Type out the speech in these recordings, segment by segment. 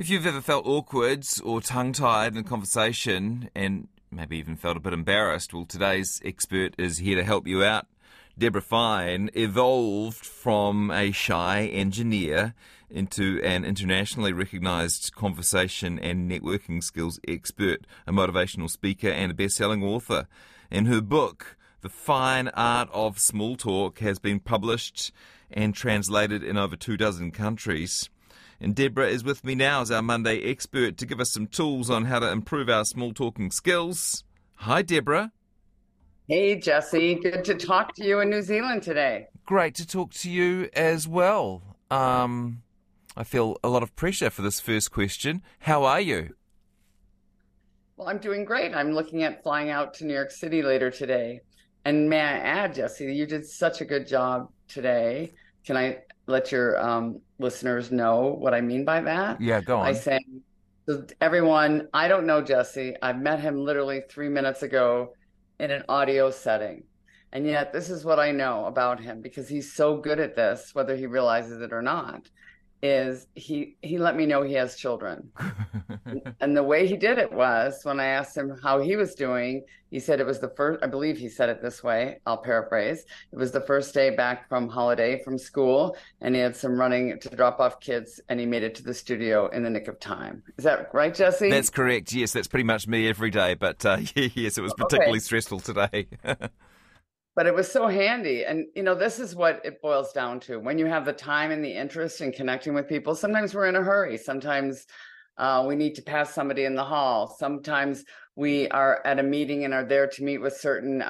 If you've ever felt awkward or tongue-tied in a conversation and maybe even felt a bit embarrassed, well, today's expert is here to help you out. Debra Fine evolved from a shy engineer into an internationally recognised conversation and networking skills expert, a motivational speaker and a best-selling author. And her book, The Fine Art of Small Talk, has been published and translated in over 24 countries. And Debra is with me now as our Monday expert to give us some tools on how to improve our small talking skills. Hi, Debra. Hey, Jesse. Good to talk to you in New Zealand today. Great to talk to you as well. I feel a lot of pressure for this first question. How are you? Well, I'm doing great. I'm looking at flying out to New York City later today. And may I add, Jesse, you did such a good job today. Can I let your listeners know what I mean by that? Yeah, go on. I say, everyone, I don't know Jesse. I met him literally 3 minutes ago in an audio setting. And yet this is what I know about him, because he's so good at this, whether he realizes it or not, is he let me know he has children. And the way he did it was, when I asked him how he was doing, he said it was the first, I believe he said it this way, I'll paraphrase, it was the first day back from holiday from school, and he had some running to drop off kids, and he made it to the studio in the nick of time. Is that right, Jesse? That's correct, yes. That's pretty much me every day, but yes, it was particularly stressful today. But it was so handy. And, you know, this is what it boils down to. When you have the time and the interest in connecting with people, sometimes we're in a hurry. Sometimes we need to pass somebody in the hall. Sometimes we are at a meeting and are there to meet with certain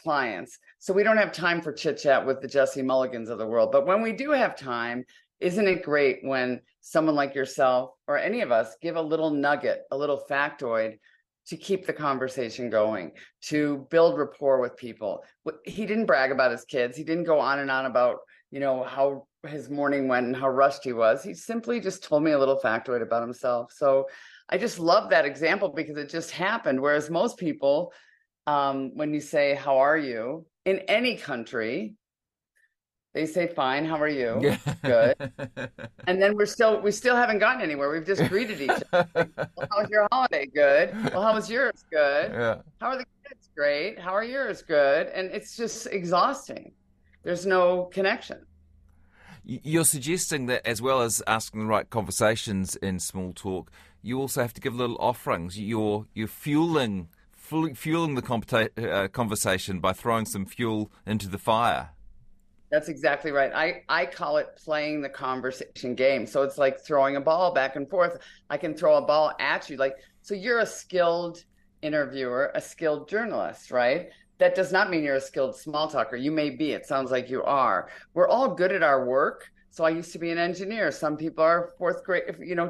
clients. So we don't have time for chit chat with the Jesse Mulligans of the world. But when we do have time, isn't it great when someone like yourself or any of us give a little nugget, a little factoid, to keep the conversation going, to build rapport with people? He didn't brag about his kids. He didn't go on and on about, you know, how his morning went and how rushed he was. He simply just told me a little factoid about himself. So I just love that example, because it just happened. Whereas most people, when you say, how are you, in any country, they say, fine, how are you? Yeah. Good. And then we still haven't gotten anywhere. We've just greeted each other. Like, well, how was your holiday? Good. Well, how was yours? Good. Yeah. How are the kids? Great. How are yours? Good. And it's just exhausting. There's no connection. You're suggesting that as well as asking the right conversations in small talk, you also have to give little offerings. You're fueling the conversation by throwing some fuel into the fire. That's exactly right. I call it playing the conversation game. So it's like throwing a ball back and forth. I can throw a ball at you. Like, so you're a skilled interviewer, a skilled journalist, right? That does not mean you're a skilled small talker. You may be. It sounds like you are. We're all good at our work. So I used to be an engineer. Some people are fourth grade,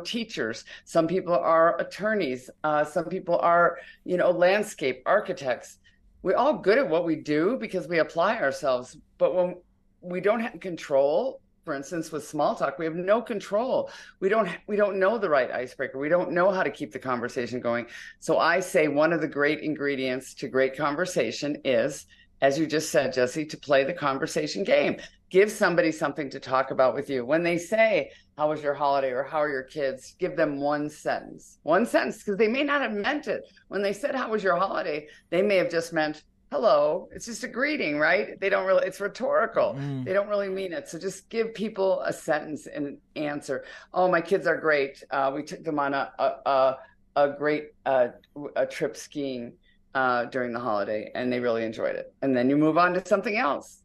teachers. Some people are attorneys. Some people are, landscape architects. We're all good at what we do because we apply ourselves. But when we don't have control, for instance, with small talk, we have no control. We don't know the right icebreaker. We don't know how to keep the conversation going. So I say one of the great ingredients to great conversation is, as you just said, Jesse, to play the conversation game. Give somebody something to talk about with you. When they say, how was your holiday or how are your kids? Give them one sentence, because they may not have meant it. When they said, how was your holiday? They may have just meant, hello. It's just a greeting, right? It's rhetorical. They don't really mean it. So just give people a sentence and an answer. Oh, my kids are great. We took them on a great trip skiing during the holiday, and they really enjoyed it. And then you move on to something else.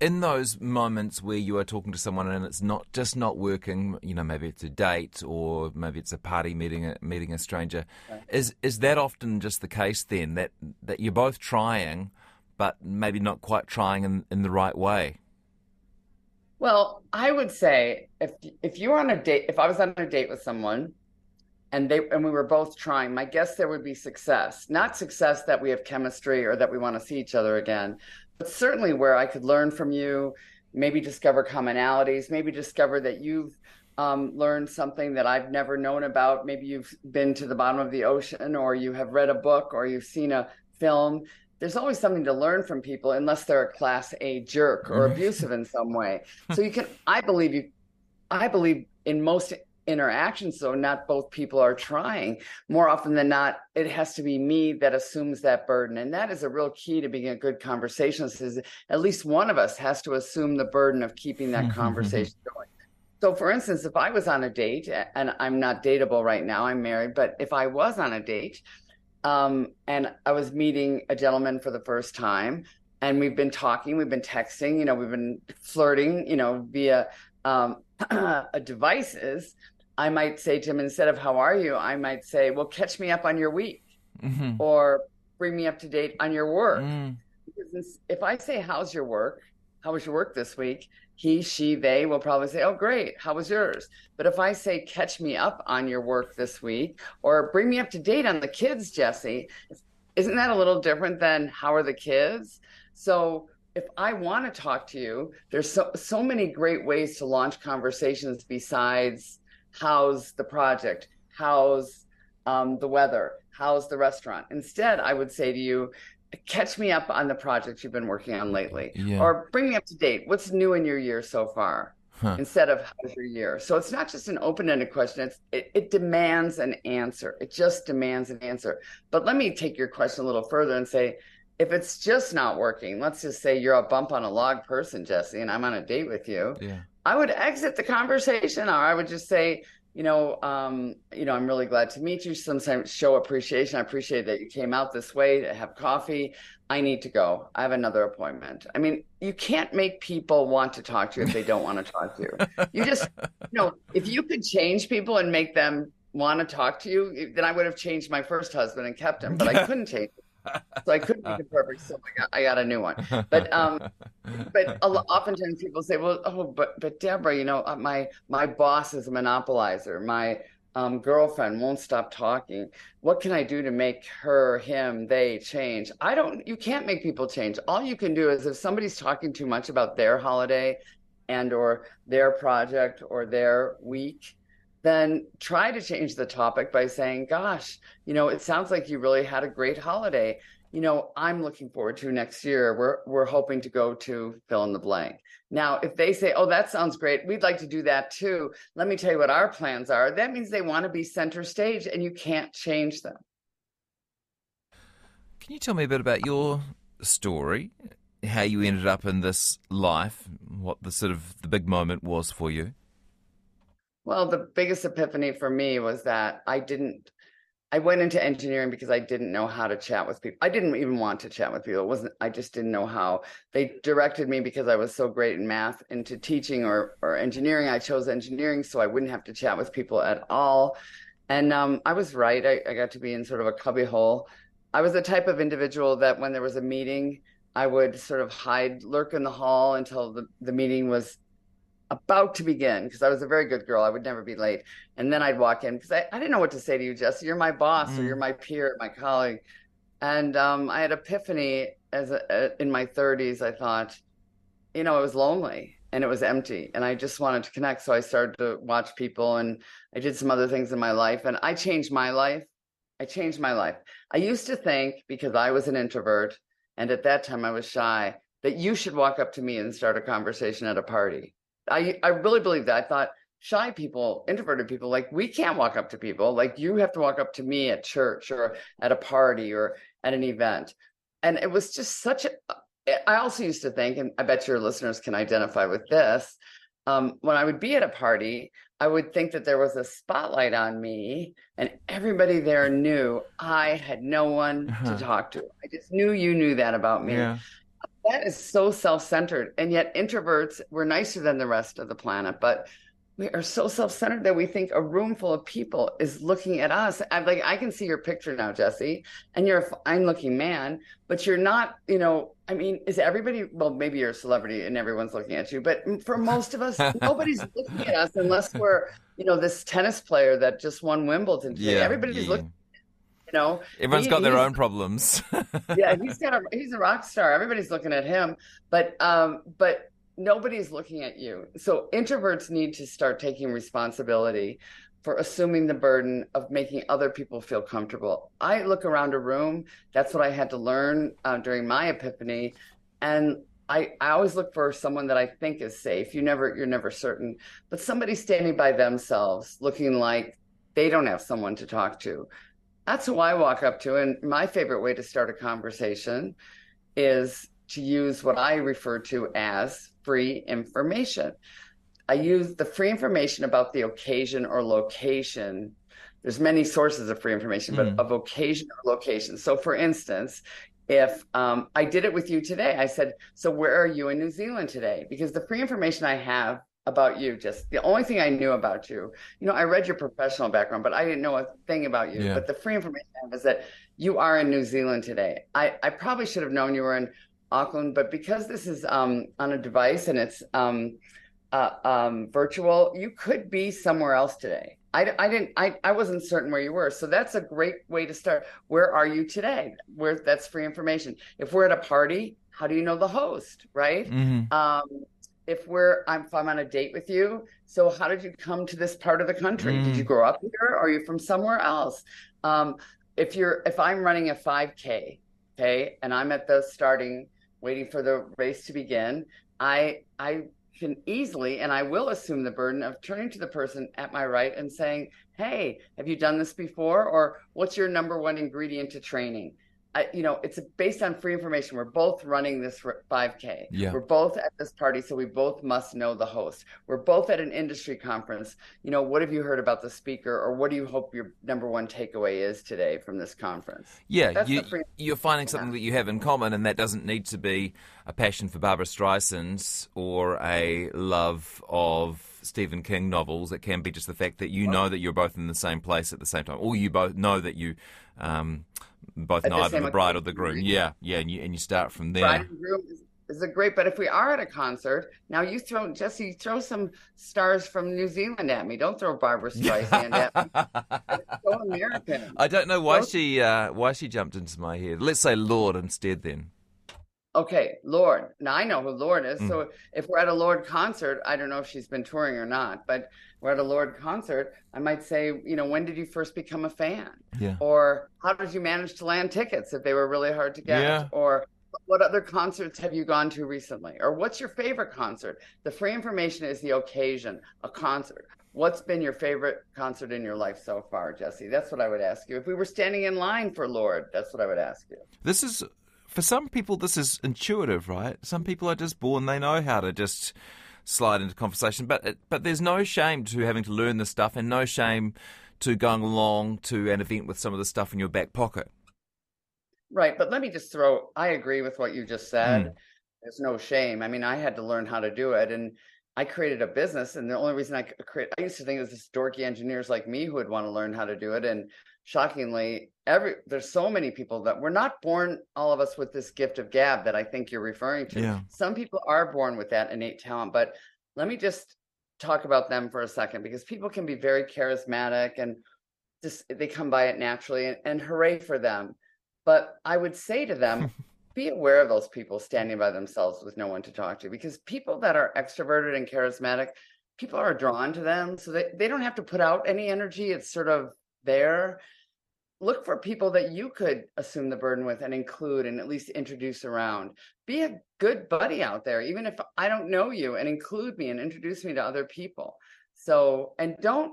In those moments where you are talking to someone and it's not working, maybe it's a date or maybe it's a party meeting a stranger, right? Is that often just the case then, that you're both trying, but maybe not quite trying in the right way? Well, I would say if you were on a date, if I was on a date with someone, and we were both trying, my guess there would be success. Not success that we have chemistry or that we want to see each other again, but certainly where I could learn from you, maybe discover commonalities, maybe discover that you've learned something that I've never known about. Maybe you've been to the bottom of the ocean, or you have read a book, or you've seen a film. There's always something to learn from people, unless they're a class A jerk or abusive in some way. So I believe in most interaction, so not both people are trying. More often than not, it has to be me that assumes that burden. And that is a real key to being a good conversationalist, is at least one of us has to assume the burden of keeping that conversation going. So for instance, if I was on a date, and I'm not dateable right now, I'm married, but if I was on a date and I was meeting a gentleman for the first time, and we've been talking, we've been texting, you know, we've been flirting, you know, via devices, I might say to him, instead of how are you, I might say, well, catch me up on your week, or bring me up to date on your work. Because if I say, how's your work? How was your work this week? He, she, they will probably say, oh, great. How was yours? But if I say, catch me up on your work this week, or bring me up to date on the kids, Jesse, isn't that a little different than how are the kids? So if I want to talk to you, there's so many great ways to launch conversations besides how's the project, how's the weather, how's the restaurant. Instead, I would say to you, catch me up on the project you've been working on lately, or bring me up to date. What's new in your year so far? Instead of how's your year? So it's not just an open-ended question. It demands an answer. It just demands an answer. But let me take your question a little further and say, if it's just not working, let's just say you're a bump on a log person, Jesse, and I'm on a date with you. I would exit the conversation, or I would just say, you know, I'm really glad to meet you. Sometimes show appreciation. I appreciate that you came out this way to have coffee. I need to go. I have another appointment. I mean, you can't make people want to talk to you if they don't want to talk to you. You just, you know, if you could change people and make them want to talk to you, then I would have changed my first husband and kept him, but I couldn't change him. So I couldn't make it perfect, so I got a new one. But oftentimes people say, well, but Debra, you know, my boss is a monopolizer. My girlfriend won't stop talking. What can I do to make her, him, they change? You can't make people change. All you can do is if somebody's talking too much about their holiday and or their project or their week, then try to change the topic by saying, gosh, you know, it sounds like you really had a great holiday. You know, I'm looking forward to next year. We're hoping to go to fill in the blank. Now, if they say, oh, that sounds great, we'd like to do that too. Let me tell you what our plans are. That means they want to be center stage and you can't change them. Can you tell me a bit about your story, how you ended up in this life, what the sort of the big moment was for you? Well, the biggest epiphany for me was that I went into engineering because I didn't know how to chat with people. I didn't even want to chat with people. I just didn't know how. They directed me because I was so great in math into teaching or engineering. I chose engineering so I wouldn't have to chat with people at all. And I was right. I got to be in sort of a cubbyhole. I was the type of individual that when there was a meeting, I would sort of lurk in the hall until the meeting was about to begin, because I was a very good girl. I would never be late. And then I'd walk in because I didn't know what to say to you, Jesse. You're my boss or you're my peer, my colleague. And I had epiphany in my 30s. I thought, you know, it was lonely and it was empty and I just wanted to connect. So I started to watch people and I did some other things in my life and I changed my life. I used to think, because I was an introvert and at that time I was shy, that you should walk up to me and start a conversation at a party. I really believe that. I thought shy people, introverted people, like we can't walk up to people. Like you have to walk up to me at church or at a party or at an event. And it was just I also used to think, and I bet your listeners can identify with this, when I would be at a party, I would think that there was a spotlight on me and everybody there knew I had no one to talk to. I just knew you knew that about me. Yeah. That is so self-centered. And yet introverts, we're nicer than the rest of the planet, but we are so self-centered that we think a room full of people is looking at us. I can see your picture now, Jesse, and you're a fine looking man, but you're not, you know, I mean, is everybody, well, maybe you're a celebrity and everyone's looking at you, but for most of us, nobody's looking at us unless we're, you know, this tennis player that just won Wimbledon today. Yeah, everybody's looking. You know, everyone's got their own problems. Yeah, he's a rock star. Everybody's looking at him, but nobody's looking at you. So introverts need to start taking responsibility for assuming the burden of making other people feel comfortable. I look around a room. That's what I had to learn during my epiphany, and I always look for someone that I think is safe. You're never certain, but somebody standing by themselves looking like they don't have someone to talk to. That's who I walk up to. And my favorite way to start a conversation is to use what I refer to as free information. I use the free information about the occasion or location. There's many sources of free information, but of occasion or location. So for instance, if I did it with you today, I said, so where are you in New Zealand today? Because the free information I have about you, just the only thing I knew about you, I read your professional background, but I didn't know a thing about you. Yeah. But the free information I have is that you are in New Zealand today. I probably should have known you were in Auckland, but because this is on a device and it's virtual, you could be somewhere else today. I wasn't certain where you were. So that's a great way to start. Where are you today? That's free information. If we're at a party, how do you know the host, right? Mm-hmm. If I'm on a date with you, so how did you come to this part of the country? Mm-hmm. Did you grow up here? Or are you from somewhere else? If I'm running a 5K, okay, and I'm at the starting, waiting for the race to begin, I can easily, and I will assume the burden of turning to the person at my right and saying, hey, have you done this before? Or what's your number one ingredient to training? It's based on free information. We're both running this 5K. Yeah. We're both at this party, so we both must know the host. We're both at an industry conference. What have you heard about the speaker, or what do you hope your number one takeaway is today from this conference? Yeah, that's you're finding something that you have in common, and that doesn't need to be a passion for Barbara Streisand or a love of Stephen King novels. It can be just the fact that know that you're both in the same place at the same time, or you both know that you... both know either the bride or the groom. Yeah, and you start from there. Bride and groom is a great, but if we are at a concert, now Jesse, you throw some stars from New Zealand at me. Don't throw Barbara Streisand at me. That's so American. I don't know why she jumped into my head. Let's say Lorde instead then. Okay, Lorde. Now I know who Lorde is. Mm. So if we're at a Lorde concert, I don't know if she's been touring or not, but we're at a Lorde concert, I might say, when did you first become a fan? Yeah. Or how did you manage to land tickets if they were really hard to get? Yeah. Or what other concerts have you gone to recently? Or what's your favorite concert? The free information is the occasion, a concert. What's been your favorite concert in your life so far, Jesse? That's what I would ask you. If we were standing in line for Lorde, that's what I would ask you. For some people, this is intuitive, right? Some people are just born, they know how to just slide into conversation. But there's no shame to having to learn this stuff, and no shame to going along to an event with some of the stuff in your back pocket. Right, but let me just I agree with what you just said. Mm. There's no shame. I mean, I had to learn how to do it, and I created a business, and the only reason I used to think it was just dorky engineers like me who would want to learn how to do it, and shockingly, there's so many people that we're not born, all of us, with this gift of gab that I think you're referring to. Yeah. Some people are born with that innate talent, but let me just talk about them for a second, because people can be very charismatic and just they come by it naturally, and hooray for them. But I would say to them, be aware of those people standing by themselves with no one to talk to, because people that are extroverted and charismatic, people are drawn to them, so they don't have to put out any energy. It's sort of there. Look for people that you could assume the burden with and include and at least introduce around. Be a good buddy out there, even if I don't know you, and include me and introduce me to other people. So, and don't,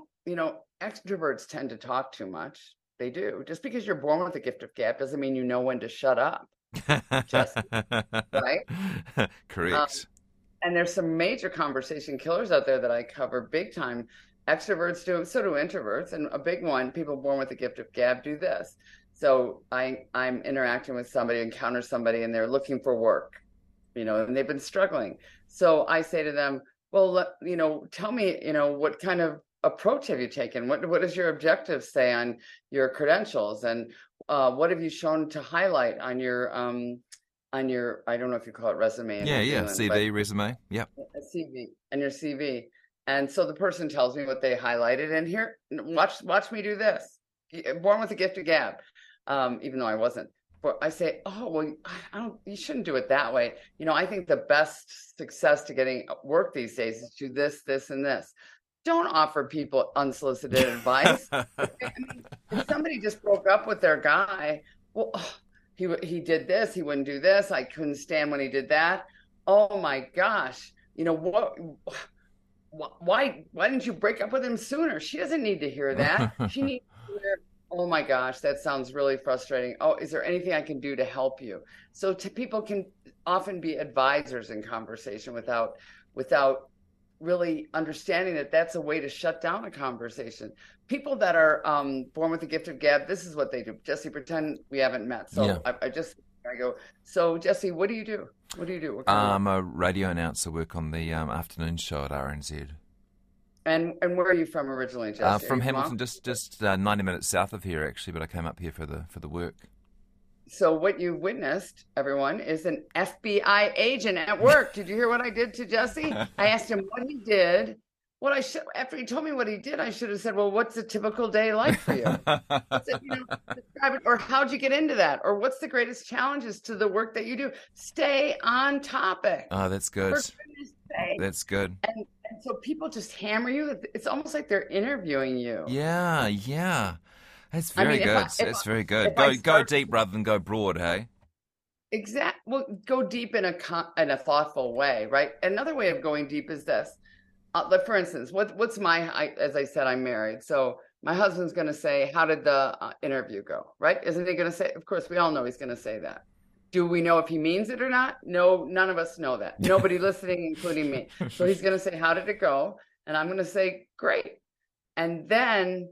extroverts tend to talk too much. They do. Just because you're born with a gift of gab doesn't mean you know when to shut up. Just, right? Correct. And there's some major conversation killers out there that I cover big time. Extroverts do, so do introverts, and a big one, people born with the gift of gab do this. So I'm interacting with somebody, encounter somebody, and they're looking for work, and they've been struggling. So I say to them, well, tell me, what kind of approach have you taken? What does your objective say on your credentials? And what have you shown to highlight on your I don't know if you call it resume. CV, resume. Yeah. CV and your CV. And so the person tells me what they highlighted, and here, watch me do this. Born with a gift of gab, even though I wasn't. But I say, oh, well, you shouldn't do it that way. I think the best success to getting work these days is do this, this, and this. Don't offer people unsolicited advice. If somebody just broke up with their guy, well, he did this, he wouldn't do this. I couldn't stand when he did that. oh my gosh, you know, why didn't you break up with him sooner? She doesn't need to hear that. She needs to hear, oh my gosh, that sounds really frustrating. Oh, is there anything I can do to help you? So people can often be advisors in conversation without really understanding that that's a way to shut down a conversation. People that are born with the gift of gab, this is what they do. Jesse, pretend we haven't met. So yeah. I go, so Jesse, what do you do? What I'm a radio announcer, work on the afternoon show at RNZ. And where are you from originally, Jesse? From Hamilton, mom? just 90 minutes south of here, actually, but I came up here for the work. So what you witnessed, everyone, is an FBI agent at work. Did you hear what I did to Jesse? I asked him what he did. After he told me what he did, I should have said, well, what's a typical day like for you? I said, you know, describe it, or how'd you get into that? Or what's the greatest challenges to the work that you do? Stay on topic. Oh, that's good. For goodness sake. That's good. And so people just hammer you. It's almost like they're interviewing you. Yeah, yeah. That's very good. That's very good. Go deep rather than go broad, hey? Exactly. Well, go deep in a thoughtful way, right? Another way of going deep is this. Like for instance, as I said, I'm married. So my husband's going to say, how did the interview go, right? Isn't he going to say, of course, we all know he's going to say that. Do we know if he means it or not? No, none of us know that. Nobody listening, including me. So he's going to say, how did it go? And I'm going to say, great. And then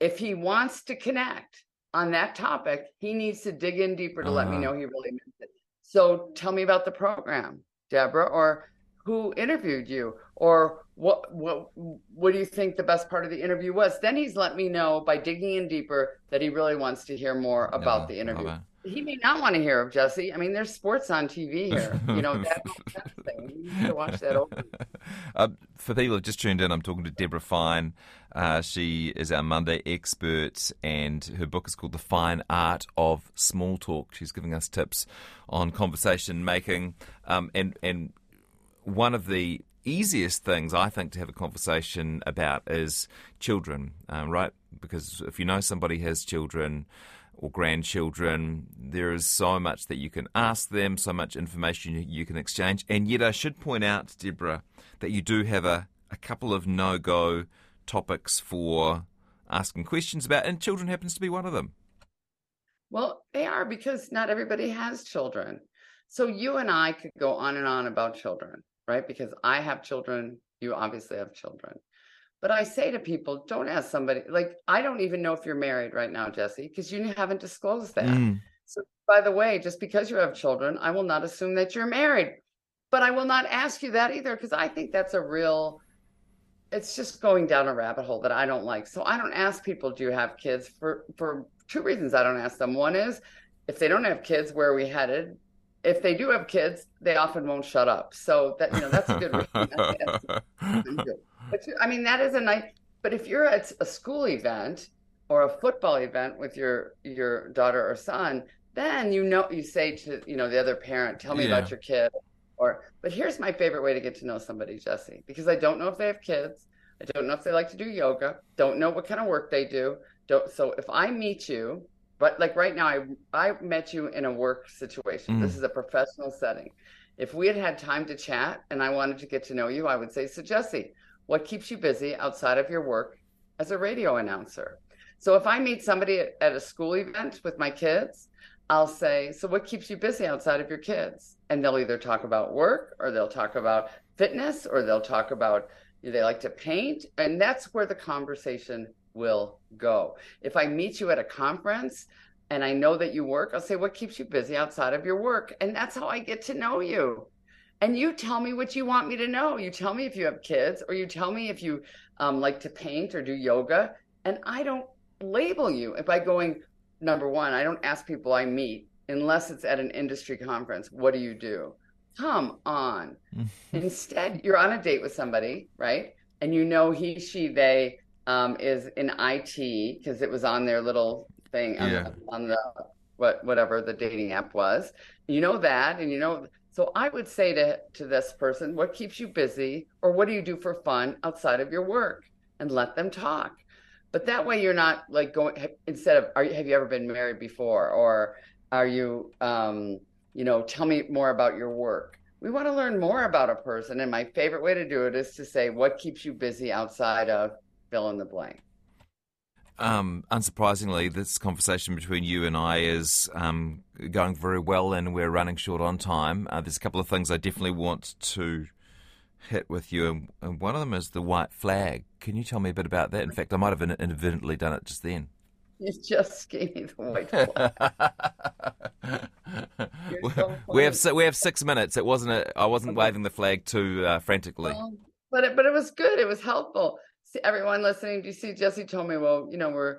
if he wants to connect on that topic, he needs to dig in deeper to let me know he really meant it. So tell me about the program, Deborah, or who interviewed you, or what do you think the best part of the interview was? Then he's let me know by digging in deeper that he really wants to hear more about the interview. He may not want to hear of Jesse. I mean, there's sports on TV here. You know, that thing. You need to watch that. For people who've just tuned in, I'm talking to Debra Fine. She is our Monday expert, and her book is called The Fine Art of Small Talk. She's giving us tips on conversation making, and one of the easiest things I think to have a conversation about is children, right? Because if you know somebody has children or grandchildren, there is so much that you can ask them, so much information you can exchange. And yet I should point out, Deborah, that you do have a couple of no-go topics for asking questions about, and children happens to be one of them. Well, they are, because not everybody has children. So you and I could go on and on about children, right? Because I have children, you obviously have children. But I say to people, don't ask somebody, like, I don't even know if you're married right now, Jesse, because you haven't disclosed that. Mm. So by the way, just because you have children, I will not assume that you're married, but I will not ask you that either, because I think that's it's just going down a rabbit hole that I don't like. So I don't ask people, do you have kids? For two reasons I don't ask them. One is, if they don't have kids, where are we headed? If they do have kids, they often won't shut up. So that, you know, that's a good reason. But I mean, that is a nice, but if you're at a school event or a football event with your daughter or son, then, you know, you say to, you know, the other parent, tell me about your kid. But here's my favorite way to get to know somebody, Jesse, because I don't know if they have kids. I don't know if they like to do yoga. Don't know what kind of work they do. So if I meet you, but like right now, I met you in a work situation. Mm. This is a professional setting. If we had time to chat and I wanted to get to know you, I would say, so Jesse, what keeps you busy outside of your work as a radio announcer? So if I meet somebody at a school event with my kids, I'll say, so what keeps you busy outside of your kids? And they'll either talk about work, or they'll talk about fitness, or they'll talk about, they like to paint. And that's where the conversation will go. If I meet you at a conference and I know that you work, I'll say, what keeps you busy outside of your work? And that's how I get to know you. And you tell me what you want me to know. You tell me if you have kids, or you tell me if you like to paint or do yoga. And I don't label you by going, number one, I don't ask people I meet, unless it's at an industry conference, what do you do? Come on. Instead, you're on a date with somebody, right? And you know he, she, they is in IT, because it was on their little thing on whatever the dating app was. You know that, and you know. So I would say to this person, what keeps you busy, or what do you do for fun outside of your work, and let them talk. But that way you're not like going, instead of, have you ever been married before? Or are you, tell me more about your work. we want to learn more about a person. And my favorite way to do it is to say, what keeps you busy outside of fill in the blank? Unsurprisingly, this conversation between you and I is going very well, and we're running short on time. There's a couple of things I definitely want to hit with you, and one of them is the white flag. Can you tell me a bit about that? In fact, I might have inadvertently done it just then. You just gave me the white flag. So we have 6 minutes. It wasn't I wasn't waving the flag too frantically. But it was good. It was helpful. See, everyone listening, do you see? Jesse told me, well, you know, we're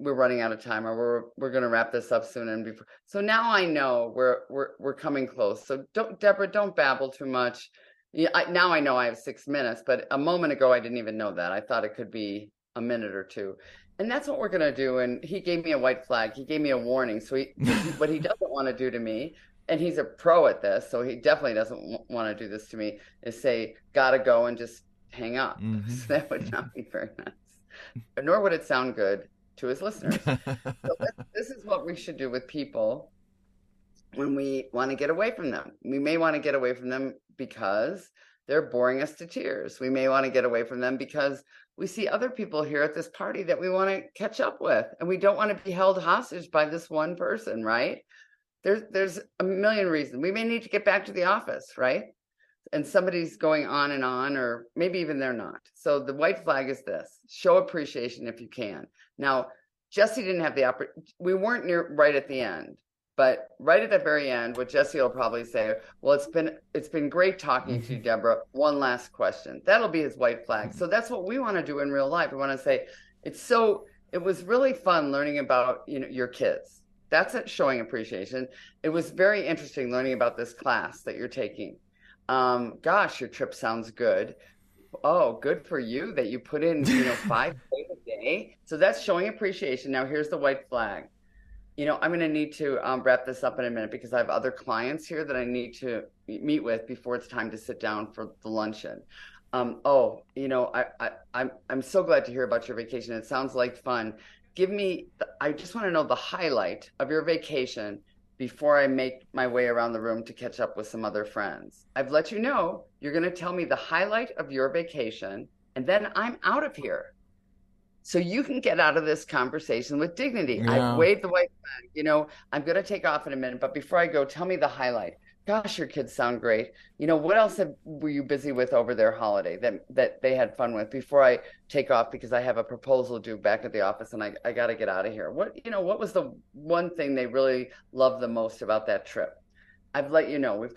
running out of time, or we're going to wrap this up soon. And before, so now I know we're coming close. So Deborah, don't babble too much. Yeah, now I know I have 6 minutes, but a moment ago I didn't even know that. I thought it could be a minute or two. And that's what we're going to do. And he gave me a white flag. He gave me a warning. So what he doesn't want to do to me, and he's a pro at this, so he definitely doesn't want to do this to me, is say, gotta go, and just hang up. Mm-hmm. So that would not be very nice. Nor would it sound good to his listeners. So this is what we should do with people when we want to get away from them. We may want to get away from them because they're boring us to tears. We may want to get away from them because we see other people here at this party that we want to catch up with, and we don't want to be held hostage by this one person, right? There's a million reasons. We may need to get back to the office, right? And somebody's going on and on, or maybe even they're not. So the white flag is this: show appreciation if you can. Now, Jesse didn't have the opportunity. We weren't right at the end, but right at the very end, what Jesse will probably say, well, it's been great talking to you, Deborah. One last question. That'll be his white flag. So that's what we want to do in real life. We want to say, it was really fun learning about, you know, your kids. That's it, showing appreciation. It was very interesting learning about this class that you're taking. Gosh, your trip sounds good. Oh, good for you that you put in, 5 days a day. So that's showing appreciation. Now here's the white flag. I'm going to need to wrap this up in a minute because I have other clients here that I need to meet with before it's time to sit down for the luncheon. I'm so glad to hear about your vacation. It sounds like fun. I just want to know the highlight of your vacation before I make my way around the room to catch up with some other friends. I've let you know you're going to tell me the highlight of your vacation, and then I'm out of here. So you can get out of this conversation with dignity. Yeah. I waved the white flag. I'm going to take off in a minute, but before I go, tell me the highlight. Gosh, your kids sound great. What else were you busy with over their holiday that they had fun with before I take off, because I have a proposal due back at the office and I got to get out of here. What was the one thing they really loved the most about that trip? I've let you know. We've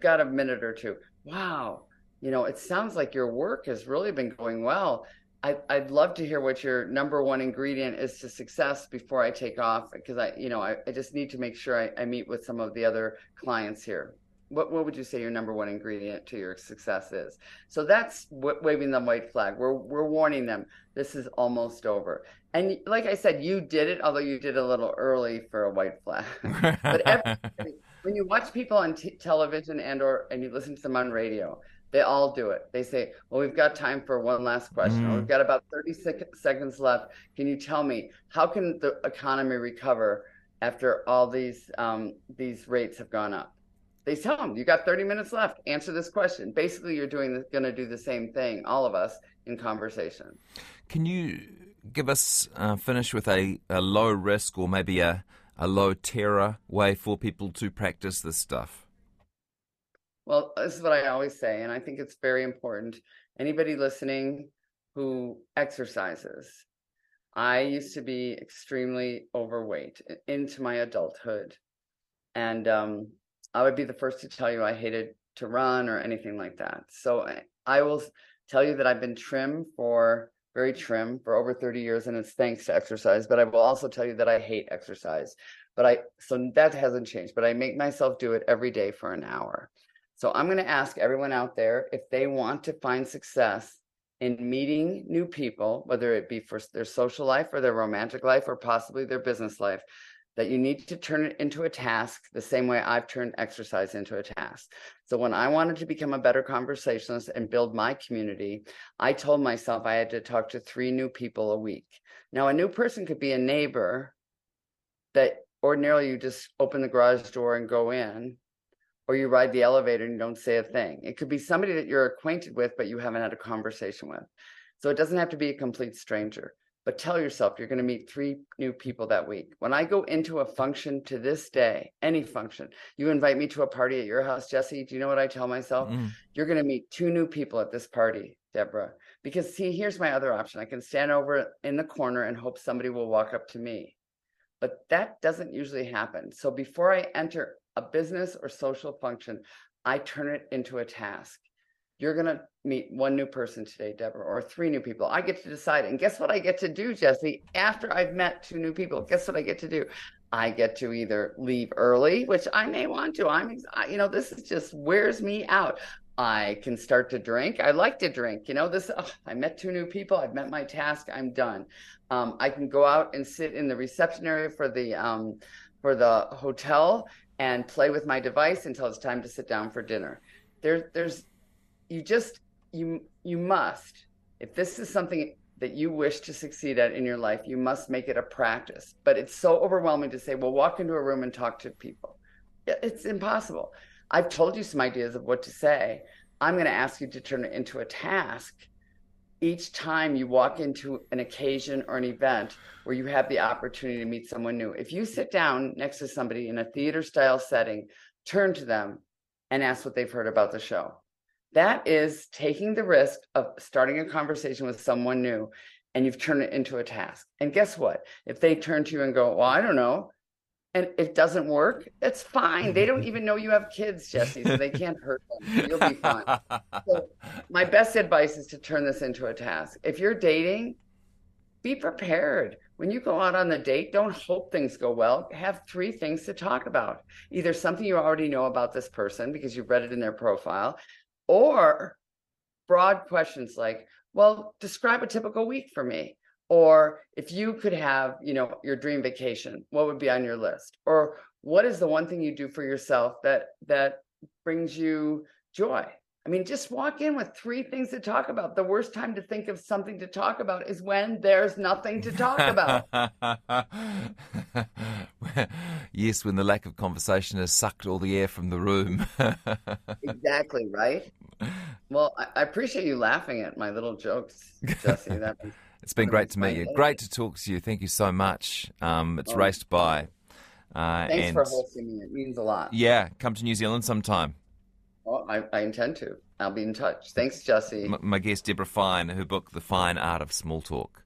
got a minute or two. Wow. It sounds like your work has really been going well. I'd love to hear what your number one ingredient is to success before I take off, because I just need to make sure I meet with some of the other clients here. What would you say your number one ingredient to your success is? So that's waving the white flag. We're warning them. This is almost over. And like I said, you did it, although you did a little early for a white flag. But when you watch people on television and you listen to them on radio, they all do it. They say, well, we've got time for one last question. Or we've got about 30 seconds left. Can you tell me, how can the economy recover after all these rates have gone up? They tell them, you got 30 minutes left. Answer this question. Basically, you're going to do the same thing, all of us, in conversation. Can you give us, finish with a low risk or maybe a low terror way for people to practice this stuff? Well, this is what I always say, and I think it's very important. Anybody listening who exercises, I used to be extremely overweight into my adulthood. And I would be the first to tell you I hated to run or anything like that. So I will tell you that I've been very trim for over 30 years, and it's thanks to exercise. But I will also tell you that I hate exercise. So that hasn't changed, but I make myself do it every day for an hour. So I'm going to ask everyone out there, if they want to find success in meeting new people, whether it be for their social life or their romantic life or possibly their business life, that you need to turn it into a task the same way I've turned exercise into a task. So when I wanted to become a better conversationalist and build my community, I told myself I had to talk to 3 new people a week. Now, a new person could be a neighbor that ordinarily you just open the garage door and go in. or you ride the elevator and you don't say a thing. It could be somebody that you're acquainted with, but you haven't had a conversation with. So it doesn't have to be a complete stranger, but tell yourself you're going to meet 3 new people that week. When I go into a function to this day, any function, you invite me to a party at your house, Jesse, do you know what I tell myself? You're going to meet 2 new people at this party, Debra. Because see, here's my other option. I can stand over in the corner and hope somebody will walk up to me. But that doesn't usually happen. So before I enter a business or social function, I turn it into a task. You're going to meet 1 new person today, Debra, or 3 new people. I get to decide. And guess what I get to do, Jesse? After I've met 2 new people, guess what I get to do? I get to either leave early, which I may want to. This is just wears me out. I can start to drink. I like to drink. I met 2 new people. I've met my task. I'm done. I can go out and sit in the reception area for the hotel and play with my device until it's time to sit down for dinner. You must, if this is something that you wish to succeed at in your life, you must make it a practice. But it's so overwhelming to say, well, walk into a room and talk to people. It's impossible. I've told you some ideas of what to say. I'm going to ask you to turn it into a task each time you walk into an occasion or an event where you have the opportunity to meet someone new. If you sit down next to somebody in a theater style setting, turn to them and ask what they've heard about the show. That is taking the risk of starting a conversation with someone new, and you've turned it into a task. And guess what? If they turn to you and go, well, I don't know, and it doesn't work, it's fine. They don't even know you have kids, Jesse, so they can't hurt them. You'll be fine. So my best advice is to turn this into a task. If you're dating, be prepared. When you go out on the date, don't hope things go well. Have 3 things to talk about. Either something you already know about this person because you've read it in their profile, or broad questions like, well, describe a typical week for me. Or if you could have, your dream vacation, what would be on your list? Or what is the one thing you do for yourself that brings you joy? I mean, just walk in with 3 things to talk about. The worst time to think of something to talk about is when there's nothing to talk about. Yes, when the lack of conversation has sucked all the air from the room. Exactly, right? Well, I appreciate you laughing at my little jokes, Jesse. It's been great to meet you. Great to talk to you. Thank you so much. It's raced by. Thanks for hosting me. It means a lot. Yeah, come to New Zealand sometime. Oh, I intend to. I'll be in touch. Thanks, Jesse. My guest, Debra Fine, her book, The Fine Art of Small Talk.